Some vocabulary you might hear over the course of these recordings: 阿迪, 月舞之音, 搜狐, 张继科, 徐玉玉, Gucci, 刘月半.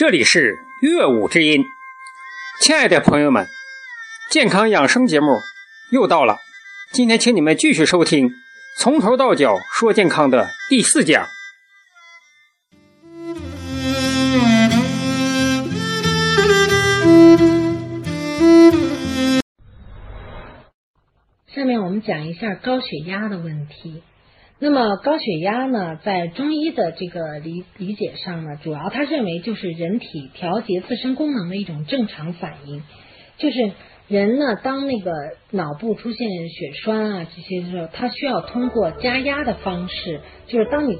这里是乐舞之音，亲爱的朋友们，健康养生节目又到了，今天请你们继续收听从头到脚说健康的第四讲。下面我们讲一下高血压的问题。那么高血压呢，在中医的这个理解上呢，主要他认为就是人体调节自身功能的一种正常反应。就是人呢，当那个脑部出现血栓啊这些的时候，他需要通过加压的方式，就是当你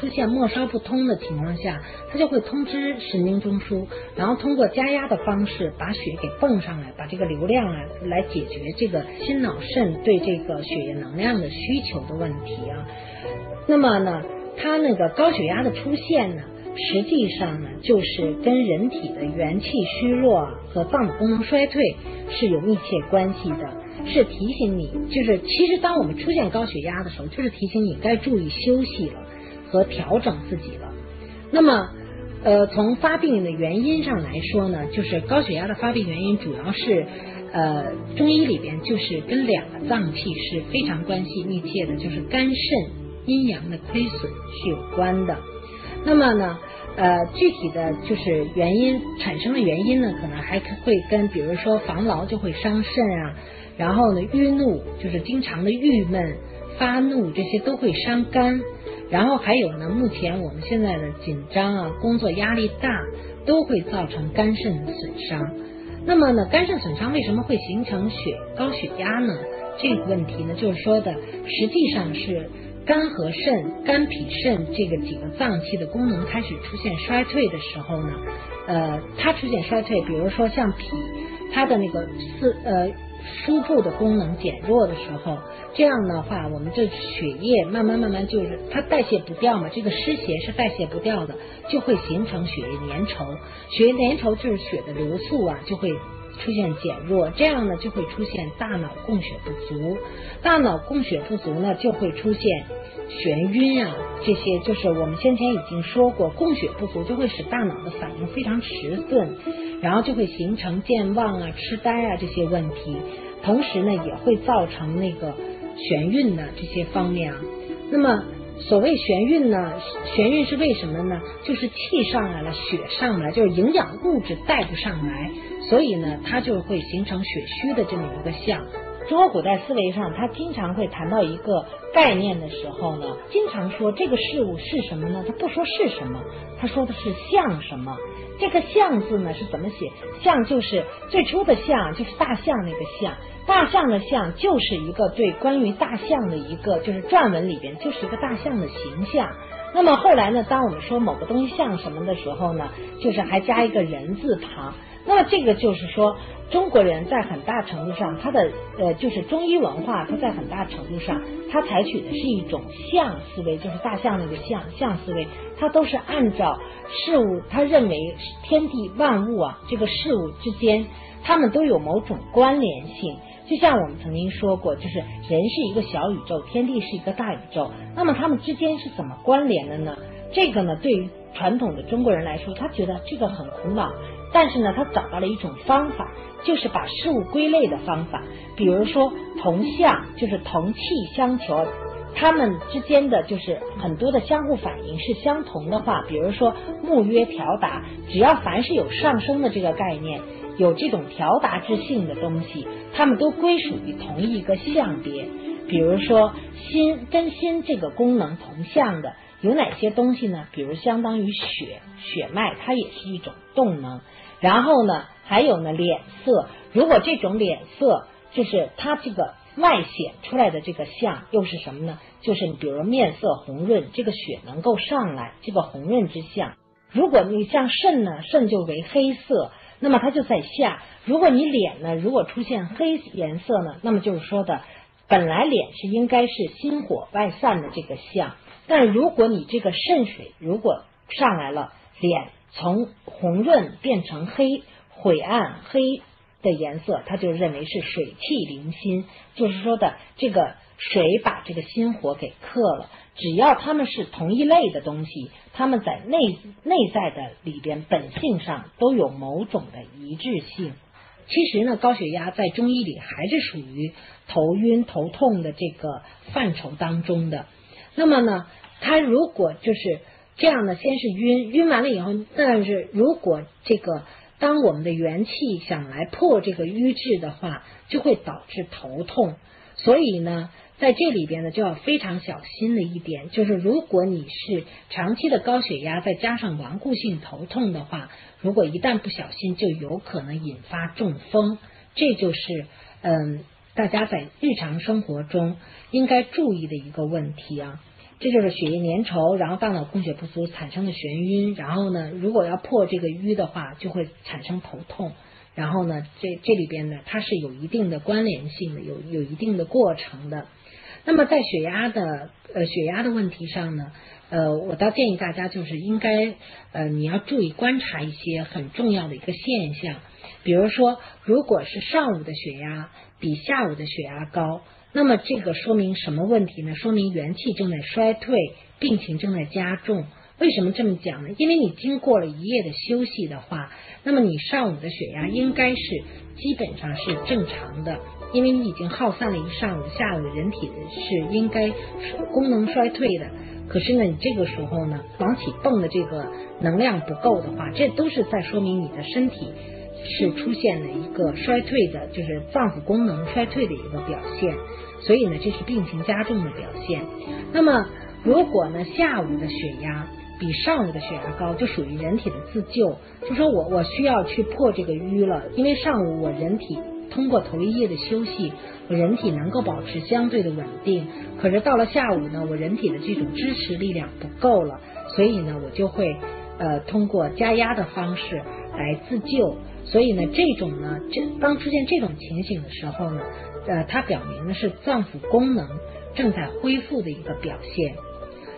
出现末梢不通的情况下，他就会通知神经中枢，然后通过加压的方式把血给泵上来，把这个流量啊来解决这个心脑肾对这个血液能量的需求的问题啊。那么呢，他那个高血压的出现呢，实际上呢，就是跟人体的元气虚弱和脏腑功能衰退是有密切关系的。是提醒你，就是其实当我们出现高血压的时候，就是提醒你该注意休息了和调整自己了。那么从发病的原因上来说呢，就是高血压的发病原因主要是中医里边就是跟两个脏器是非常关系密切的，就是肝肾阴阳的亏损是有关的。那么呢，具体的就是原因产生的原因呢，可能还会跟比如说防劳就会伤肾啊，然后呢郁怒就是经常的郁闷发怒，这些都会伤肝。然后还有呢，目前我们现在的紧张啊，工作压力大，都会造成肝肾损伤。那么呢，肝肾损伤为什么会形成高血压呢？这个问题呢，就是说的实际上是肝和肾、肝脾肾这个几个脏器的功能开始出现衰退的时候呢，它出现衰退，比如说像脾，它的那个输布的功能减弱的时候，这样的话我们这血液慢慢就是它代谢不掉嘛，这个湿邪是代谢不掉的，就会形成血液粘稠。血液粘稠就是血的流速啊就会出现减弱，这样呢就会出现大脑供血不足。大脑供血不足呢，就会出现眩晕啊，这些就是我们先前已经说过，供血不足就会使大脑的反应非常迟钝，然后就会形成健忘啊、痴呆啊这些问题，同时呢也会造成那个眩晕的这些方面啊。那么所谓眩晕呢，眩晕是为什么呢？就是气上来了，血上来，就是营养物质带不上来，所以呢它就会形成血虚的这么一个象。中国古代思维上，它经常会谈到一个概念的时候呢，经常说这个事物是什么呢？它不说是什么，它说的是像什么。这个像字呢是怎么写？像就是最初的像，就是大象那个象。大象的象就是一个对关于大象的一个，就是篆文里边就是一个大象的形象。那么后来呢，当我们说某个东西像什么的时候呢，就是还加一个人字旁。那么这个就是说，中国人在很大程度上，他的就是中医文化，他在很大程度上，他采取的是一种象思维，就是大象那个象思维，他都是按照事物，他认为天地万物啊，这个事物之间，他们都有某种关联性。就像我们曾经说过，就是人是一个小宇宙，天地是一个大宇宙，那么他们之间是怎么关联的呢？这个呢，对于传统的中国人来说，他觉得这个很苦恼，但是呢，他找到了一种方法，就是把事物归类的方法。比如说同象，就是同气相求，他们之间的就是很多的相互反应是相同的话，比如说木曰调达，只要凡是有上升的这个概念，有这种调达之性的东西，他们都归属于同一个象别。比如说心跟心这个功能同向的有哪些东西呢？比如相当于血脉，它也是一种动能。然后呢，还有呢脸色，如果这种脸色就是它这个外显出来的这个象又是什么呢？就是比如面色红润，这个血能够上来，这个红润之象。如果你像肾呢，肾就为黑色，那么它就在下。如果你脸呢，如果出现黑颜色呢，那么就是说的本来脸是应该是心火外散的这个象，但如果你这个肾水如果上来了，脸从红润变成黑晦暗黑的颜色，他就认为是水气凌心，就是说的这个谁把这个心火给克了，只要他们是同一类的东西，他们在内在的里边本性上都有某种的一致性。其实呢，高血压在中医里还是属于头晕头痛的这个范畴当中的。那么呢，它如果就是这样呢，先是晕完了以后，但是如果这个当我们的元气想来破这个瘀滞的话，就会导致头痛。所以呢，在这里边呢，就要非常小心的一点，就是如果你是长期的高血压，再加上顽固性头痛的话，如果一旦不小心，就有可能引发中风。这就是大家在日常生活中应该注意的一个问题啊。这就是血液粘稠，然后大脑供血不足产生的眩晕，然后呢，如果要破这个瘀的话，就会产生头痛。然后呢，这里边呢，它是有一定的关联性的，有一定的过程的。那么在血压的问题上呢，我倒建议大家就是应该你要注意观察一些很重要的一个现象，比如说如果是上午的血压比下午的血压高，那么这个说明什么问题呢？说明元气正在衰退，病情正在加重。为什么这么讲呢？因为你经过了一夜的休息的话，那么你上午的血压应该是基本上是正常的，因为你已经耗散了一上午，下午人体是应该功能衰退的。可是呢，你这个时候呢往起蹦的这个能量不够的话，这都是在说明你的身体是出现了一个衰退的，就是脏腑功能衰退的一个表现。所以呢，这是病情加重的表现。那么如果呢下午的血压比上午的血压高，就属于人体的自救，就说我需要去破这个瘀了，因为上午我人体通过头一夜的休息，我人体能够保持相对的稳定，可是到了下午呢，我人体的这种支持力量不够了，所以呢我就会通过加压的方式来自救。所以呢，这种呢，当出现这种情形的时候呢，它表明的是脏腑功能正在恢复的一个表现。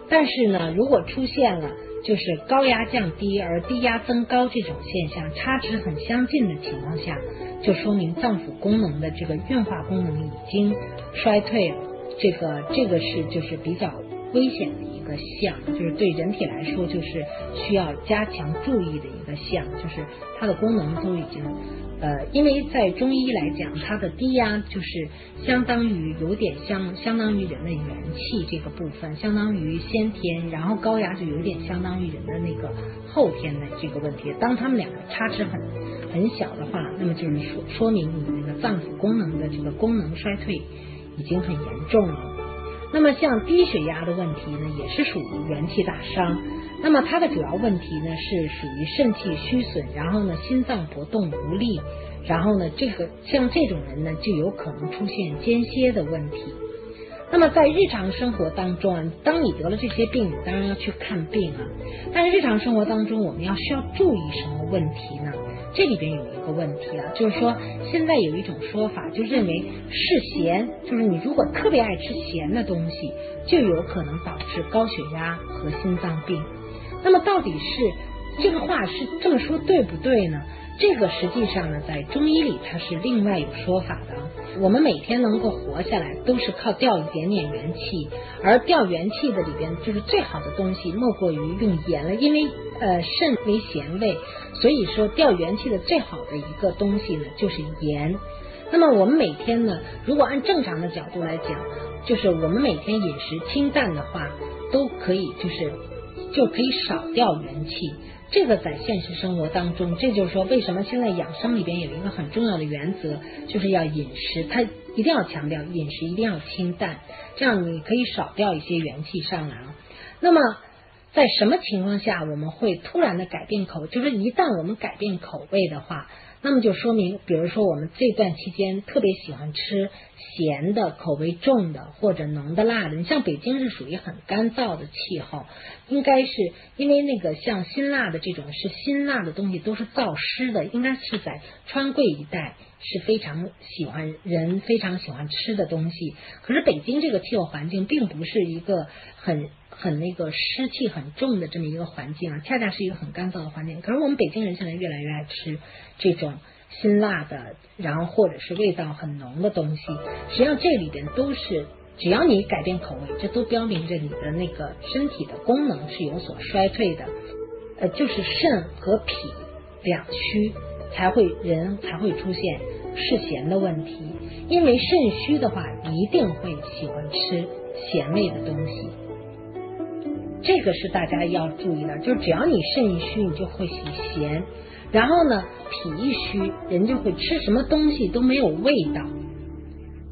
但是呢，如果出现了就是高压降低而低压增高这种现象，差值很相近的情况下，就说明脏腑功能的这个运化功能已经衰退了。这个是就是比较危险的一个象，就是对人体来说就是需要加强注意的一个象，就是它的功能都已经因为在中医来讲，它的低压就是相当于有点相当于人的元气这个部分，相当于先天，然后高压就有点相当于人的那个后天的这个问题。当他们两个差值很小的话，那么就是说明你那个脏腑功能的这个功能衰退已经很严重了。那么像低血压的问题呢，也是属于元气大伤。那么它的主要问题呢，是属于肾气虚损，然后呢心脏搏动无力，然后呢像这种人呢，就有可能出现间歇的问题。那么在日常生活当中啊，当你得了这些病，你当然要去看病啊。但是日常生活当中，我们需要注意什么问题呢？这里边有一个问题啊，就是说现在有一种说法，就认为嗜咸，就是你如果特别爱吃咸的东西，就有可能导致高血压和心脏病。那么到底是这个话是这么说对不对呢？这个实际上呢，在中医里它是另外有说法的。我们每天能够活下来，都是靠调一点点元气，而调元气的里边，就是最好的东西莫过于用盐了，因为肾为咸味，所以说调元气的最好的一个东西呢，就是盐。那么我们每天呢，如果按正常的角度来讲，就是我们每天饮食清淡的话，都可以就可以少掉元气。这个在现实生活当中，这就是说为什么现在养生里边有一个很重要的原则，就是要饮食，它一定要强调饮食一定要清淡，这样你可以少掉一些元气上来。那么在什么情况下我们会突然的改变口？就是一旦我们改变口味的话，那么就说明，比如说我们这段期间特别喜欢吃咸的、口味重的或者浓的、辣的。你像北京是属于很干燥的气候，应该是因为那个像辛辣的这种是辛辣的东西都是燥湿的，应该是在川贵一带是人非常喜欢吃的东西。可是北京这个气候环境并不是一个很那个湿气很重的这么一个环境啊，恰恰是一个很干燥的环境。可是我们北京人现在越来越爱吃这种辛辣的，然后或者是味道很浓的东西，实际上这里边都是只要你改变口味，这都标明着你的那个身体的功能是有所衰退的，就是肾和脾两虚才会出现嗜咸的问题，因为肾虚的话一定会喜欢吃咸味的东西，这个是大家要注意的，就只要你肾一虚，你就会喜咸，然后呢脾一虚，人就会吃什么东西都没有味道。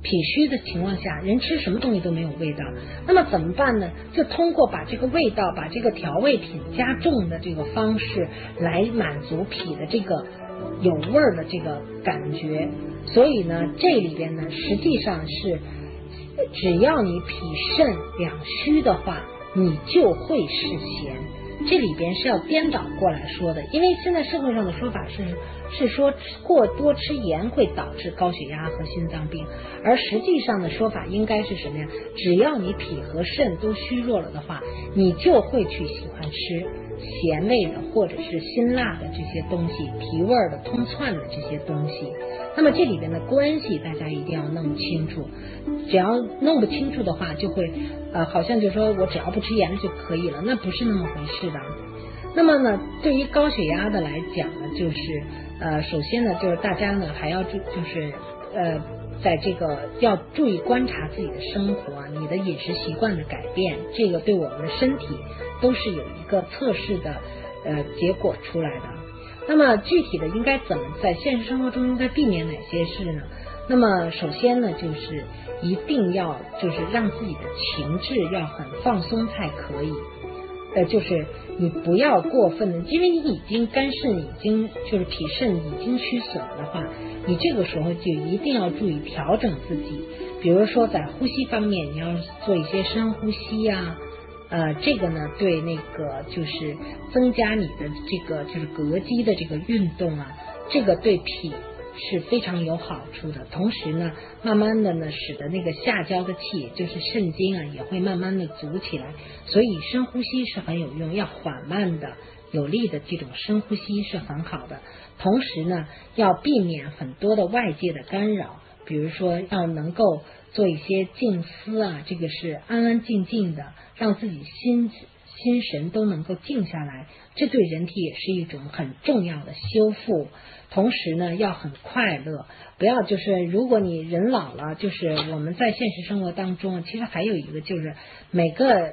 脾虚的情况下，人吃什么东西都没有味道，那么怎么办呢？就通过把这个味道，把这个调味品加重的这个方式来满足脾的这个有味儿的这个感觉。所以呢，这里边呢实际上是只要你脾肾两虚的话，你就会嗜咸，这里边是要颠倒过来说的，因为现在社会上的说法是说过多吃盐会导致高血压和心脏病，而实际上的说法应该是什么呀？只要你脾和肾都虚弱了的话，你就会去喜欢吃咸味的或者是辛辣的这些东西，提味的通窜的这些东西。那么这里边的关系大家一定要弄清楚，只要弄不清楚的话，就会好像就说我只要不吃盐就可以了，那不是那么回事的。那么呢，对于高血压的来讲呢，就是首先呢，就是大家呢还要就是在这个要注意观察自己的生活啊，你的饮食习惯的改变，这个对我们的身体都是有一个测试的结果出来的。那么具体的应该怎么在现实生活中应该避免哪些事呢？那么首先呢，就是一定要就是让自己的情志要很放松才可以，就是你不要过分的，因为你已经肝肾已经就是脾肾已经虚损的话，你这个时候就一定要注意调整自己，比如说在呼吸方面，你要做一些深呼吸呀，这个呢对那个就是增加你的这个就是膈肌的这个运动啊，这个对脾是非常有好处的，同时呢慢慢的呢使得那个下焦的气就是肾经啊也会慢慢的阻起来，所以深呼吸是很有用，要缓慢的有力的这种深呼吸是很好的，同时呢要避免很多的外界的干扰，比如说要能够做一些静思啊，这个是安安静静的，让自己心神都能够静下来，这对人体也是一种很重要的修复。同时呢，要很快乐，不要就是如果你人老了，就是我们在现实生活当中，其实还有一个就是每个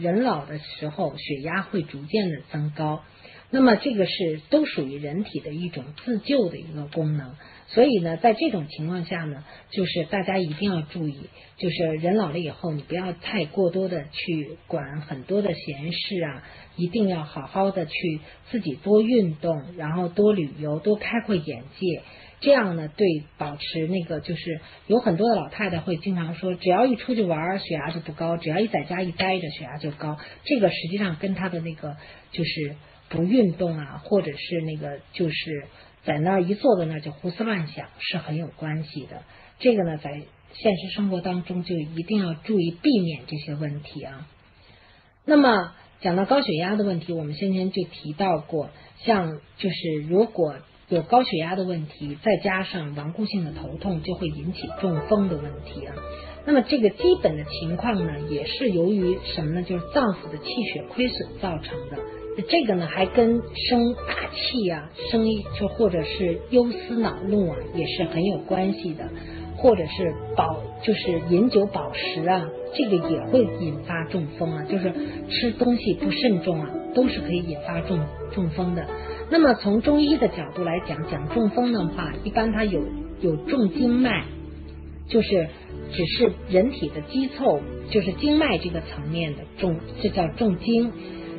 人老的时候，血压会逐渐的增高，那么这个是都属于人体的一种自救的一个功能。所以呢，在这种情况下呢，就是大家一定要注意，就是人老了以后，你不要太过多的去管很多的闲事啊，一定要好好的去自己多运动，然后多旅游，多开阔眼界，这样呢对保持那个就是有很多的老太太会经常说，只要一出去玩血压就不高，只要一在家一待着血压就高，这个实际上跟她的那个就是不运动啊，或者是那个就是在那儿一坐在那儿就胡思乱想是很有关系的。这个呢在现实生活当中就一定要注意避免这些问题啊。那么讲到高血压的问题，我们先前就提到过，像就是如果有高血压的问题，再加上顽固性的头痛，就会引起中风的问题啊。那么这个基本的情况呢，也是由于什么呢？就是脏腑的气血亏损造成的。这个呢，还跟生大气啊、生就或者是忧思恼怒啊，也是很有关系的。或者是就是饮酒饱食啊，这个也会引发中风啊。就是吃东西不慎重啊，都是可以引发中风的。那么从中医的角度来讲中风的话，一般它有重经脉，就是只是人体的肌凑，就是经脉这个层面的重，这叫重经。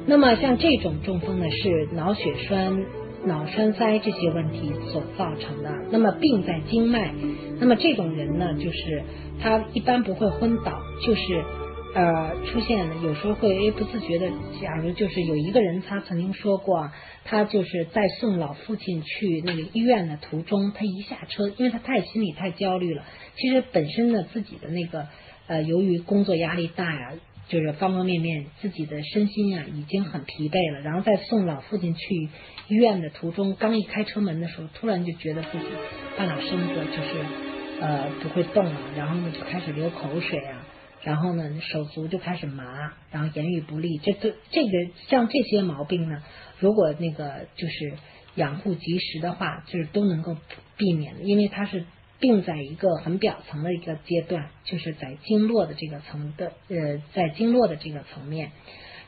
那么像这种中风呢，是脑血栓、脑栓塞这些问题所造成的，那么病在经脉，那么这种人呢，就是他一般不会昏倒，就是出现了有时候会不自觉的，假如就是有一个人他曾经说过啊，他就是在送老父亲去那个医院的途中，他一下车，因为他心里太焦虑了，其实本身呢自己的那个由于工作压力大呀，就是方方面面自己的身心啊已经很疲惫了，然后在送老父亲去医院的途中，刚一开车门的时候，突然就觉得自己半拉身子就是不会动了，然后呢就开始流口水啊，然后呢手足就开始麻，然后言语不利，这个像这些毛病呢，如果那个就是养护及时的话，就是都能够避免的，因为它是病在一个很表层的一个阶段，就是在经络的这个层面。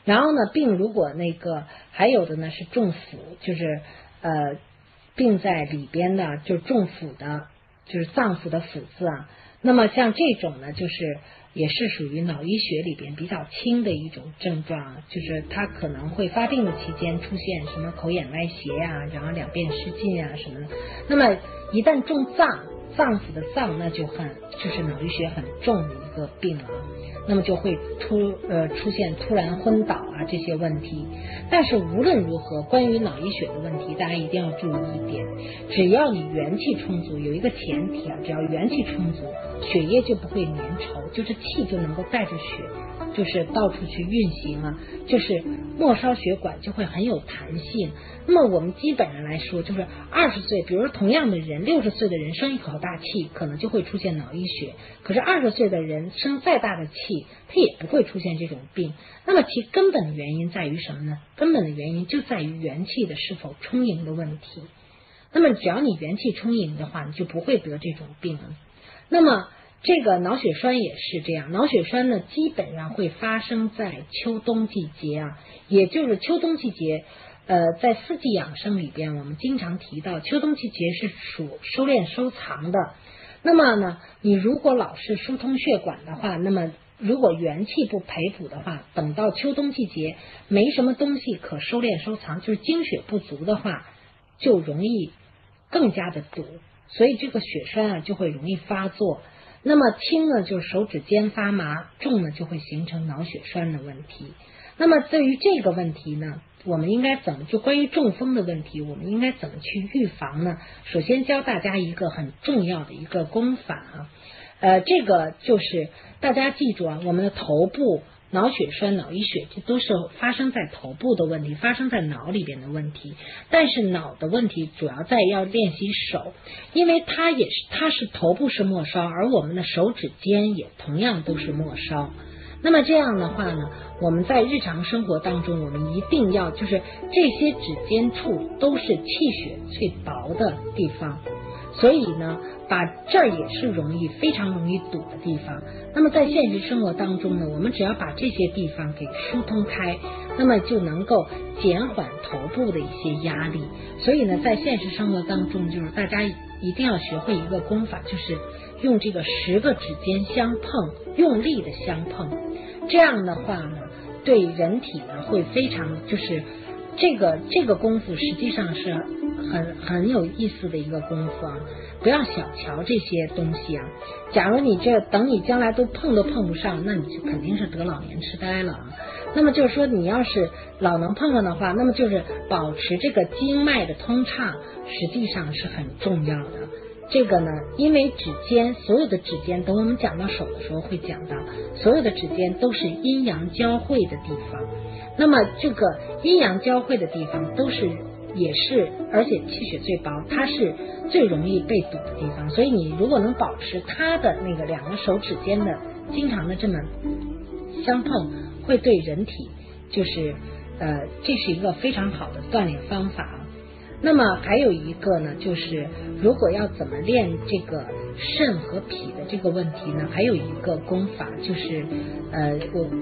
然后呢，病如果那个还有的呢是重腑，就是病在里边的，就是重腑的，就是脏腑的腑字啊。那么像这种呢，就是也是属于脑医学里边比较轻的一种症状，就是它可能会发病的期间出现什么口眼歪斜啊，然后两便失禁啊什么的。那么一旦重脏腑的脏，那就就是脑溢血很重的一个病了，那么就会出现突然昏倒啊这些问题。但是无论如何，关于脑溢血的问题，大家一定要注意一点，只要你元气充足，有一个前提啊，只要元气充足，血液就不会粘稠，就是气就能够带着血，就是到处去运行啊，就是末梢血管就会很有弹性。那么我们基本上来说，就是20岁，比如同样的人，60岁的人生一口大气，可能就会出现脑溢血。可是20岁的人生再大的气，他也不会出现这种病。那么其根本的原因在于什么呢？根本的原因就在于元气的是否充盈的问题。那么只要你元气充盈的话，你就不会得这种病了。那么这个脑血栓也是这样，脑血栓呢基本上会发生在秋冬季节啊，也就是秋冬季节。在四季养生里边，我们经常提到秋冬季节是属收敛收藏的。那么呢，你如果老是疏通血管的话，那么如果元气不培补的话，等到秋冬季节没什么东西可收敛收藏，就是精血不足的话，就容易更加的堵，所以这个血栓啊就会容易发作。那么轻呢就是手指尖发麻，重呢就会形成脑血栓的问题。那么对于这个问题呢，我们应该怎么，就关于中风的问题，我们应该怎么去预防呢？首先教大家一个很重要的一个功法啊，这个就是大家记住啊，我们的头部脑血栓、脑溢血，这都是发生在头部的问题，发生在脑里边的问题。但是脑的问题主要在要练习手，因为它是头部是末梢，而我们的手指尖也同样都是末梢。那么这样的话呢，我们在日常生活当中，我们一定要就是这些指尖处都是气血最薄的地方，所以呢，把这儿也是非常容易堵的地方。那么在现实生活当中呢，我们只要把这些地方给疏通开，那么就能够减缓头部的一些压力。所以呢，在现实生活当中，就是大家一定要学会一个功法，就是用这个10个指尖相碰，用力的相碰，这样的话呢，对人体呢会非常就是这个功夫实际上是很有意思的一个功夫啊，不要小瞧这些东西啊。假如你这等你将来都碰不上，那你就肯定是得老年痴呆了啊。那么就是说，你要是老能碰上的话，那么就是保持这个经脉的通畅，实际上是很重要的。这个呢，因为指尖，所有的指尖，等我们讲到手的时候会讲到，所有的指尖都是阴阳交汇的地方。那么这个阴阳交汇的地方也是，而且气血最薄，它是最容易被堵的地方。所以你如果能保持它的那个两个手指间的经常的这么相碰，会对人体就是这是一个非常好的锻炼方法。那么还有一个呢，就是如果要怎么练这个肾和脾的这个问题呢，还有一个功法，就是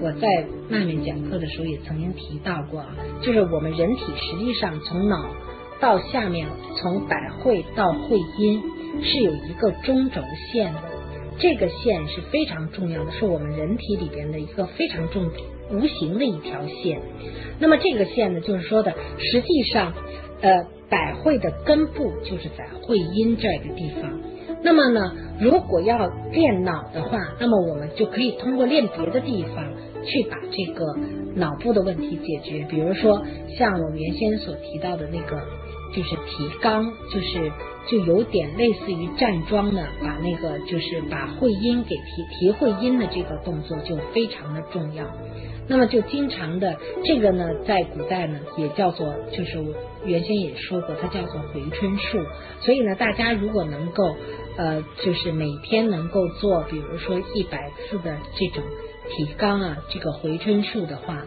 我在外面讲课的时候也曾经提到过啊，就是我们人体实际上从脑到下面，从百会到会阴是有一个中轴线的，这个线是非常重要的，是我们人体里边的一个非常重无形的一条线。那么这个线呢，就是说的实际上百会的根部就是在会阴这个地方。那么呢，如果要练脑的话，那么我们就可以通过练别的地方去把这个脑部的问题解决。比如说像我们原先所提到的那个就是提肛，就有点类似于站桩的，把那个就是把会阴给提会阴的这个动作就非常的重要。那么就经常的这个呢，在古代呢也叫做，就是我原先也说过，它叫做回春术。所以呢，大家如果能够就是每天能够做，比如说100次的这种体纲啊，这个回春术的话，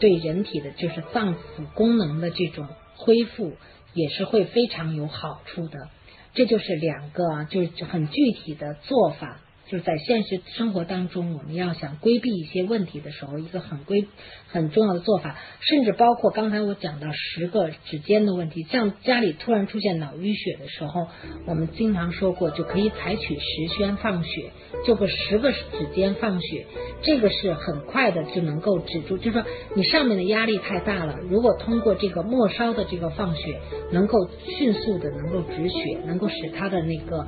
对人体的就是脏腑功能的这种恢复也是会非常有好处的。这就是两个就是很具体的做法，就是在现实生活当中，我们要想规避一些问题的时候，一个很重要的做法，甚至包括刚才我讲到10个指尖的问题，像家里突然出现脑淤血的时候，我们经常说过就可以采取10宣放血，做个10个指尖放血，这个是很快的就能够止住，就是说你上面的压力太大了，如果通过这个末梢的这个放血，能够迅速的能够止血，能够使它的那个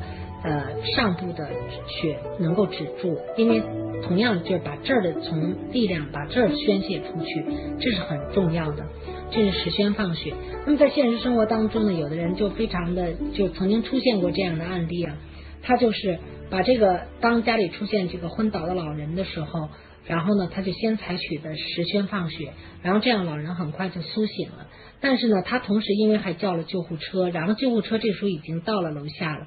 上部的血能够止住，因为同样就是把这儿的从力量把这儿宣泄出去，这是很重要的，这是10宣放血。那么在现实生活当中呢，有的人就非常的就曾经出现过这样的案例啊，他就是把这个当家里出现这个昏倒的老人的时候，然后呢他就先采取的10宣放血，然后这样老人很快就苏醒了，但是呢他同时因为还叫了救护车，然后救护车这时候已经到了楼下了，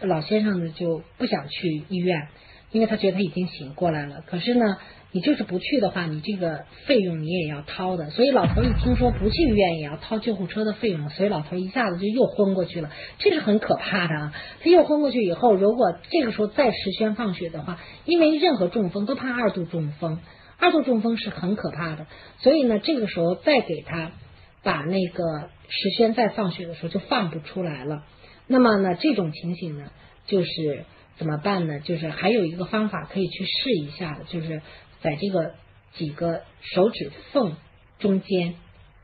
老先生呢就不想去医院，因为他觉得他已经醒过来了，可是呢你就是不去的话，你这个费用你也要掏的，所以老头一听说不去医院也要掏救护车的费用，所以老头一下子就又昏过去了，这是很可怕的啊！他又昏过去以后，如果这个时候再10宣放血的话，因为任何中风都怕2度中风是很可怕的，所以呢这个时候再给他把那个10宣再放血的时候就放不出来了。那么呢这种情形呢就是怎么办呢，就是还有一个方法可以去试一下的，就是在这个几个手指缝中间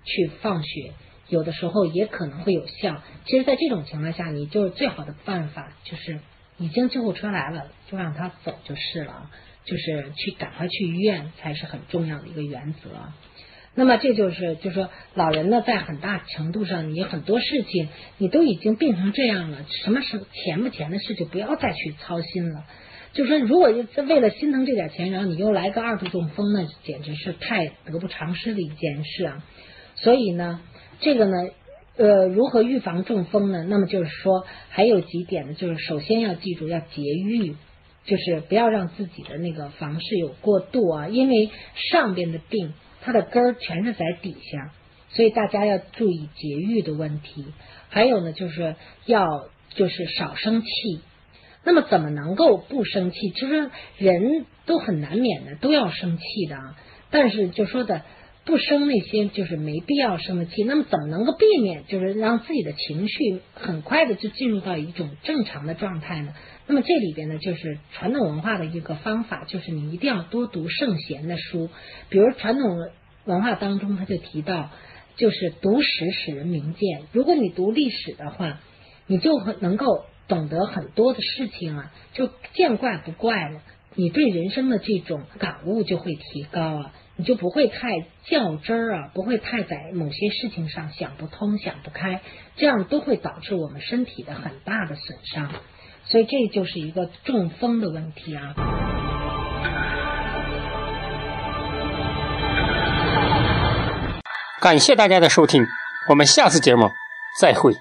去放血，有的时候也可能会有效。其实在这种情况下，你就最好的办法就是已经救护车来了就让他走就是了，就是去赶快去医院才是很重要的一个原则。那么这就是说老人呢在很大程度上，你很多事情你都已经病成这样了，什么是钱不钱的事就不要再去操心了，就是说如果为了心疼这点钱，然后你又来个2度中风，那简直是太得不偿失的一件事啊。所以呢这个呢如何预防中风呢，那么就是说还有几点呢，就是首先要记住要节欲，就是不要让自己的那个房事有过度啊，因为上边的病它的根儿全是在底下，所以大家要注意节欲的问题。还有呢就是要少生气。那么怎么能够不生气，就是人都很难免的都要生气的啊，但是就说的不生那些就是没必要生的气。那么怎么能够避免就是让自己的情绪很快的就进入到一种正常的状态呢？那么这里边呢就是传统文化的一个方法，就是你一定要多读圣贤的书，比如传统文化当中他就提到就是读史使人明鉴，如果你读历史的话，你就能够懂得很多的事情啊，就见怪不怪了，你对人生的这种感悟就会提高啊，你就不会太较真儿啊，不会太在某些事情上想不通想不开，这样都会导致我们身体的很大的损伤，所以这就是一个中风的问题啊。感谢大家的收听，我们下次节目再会。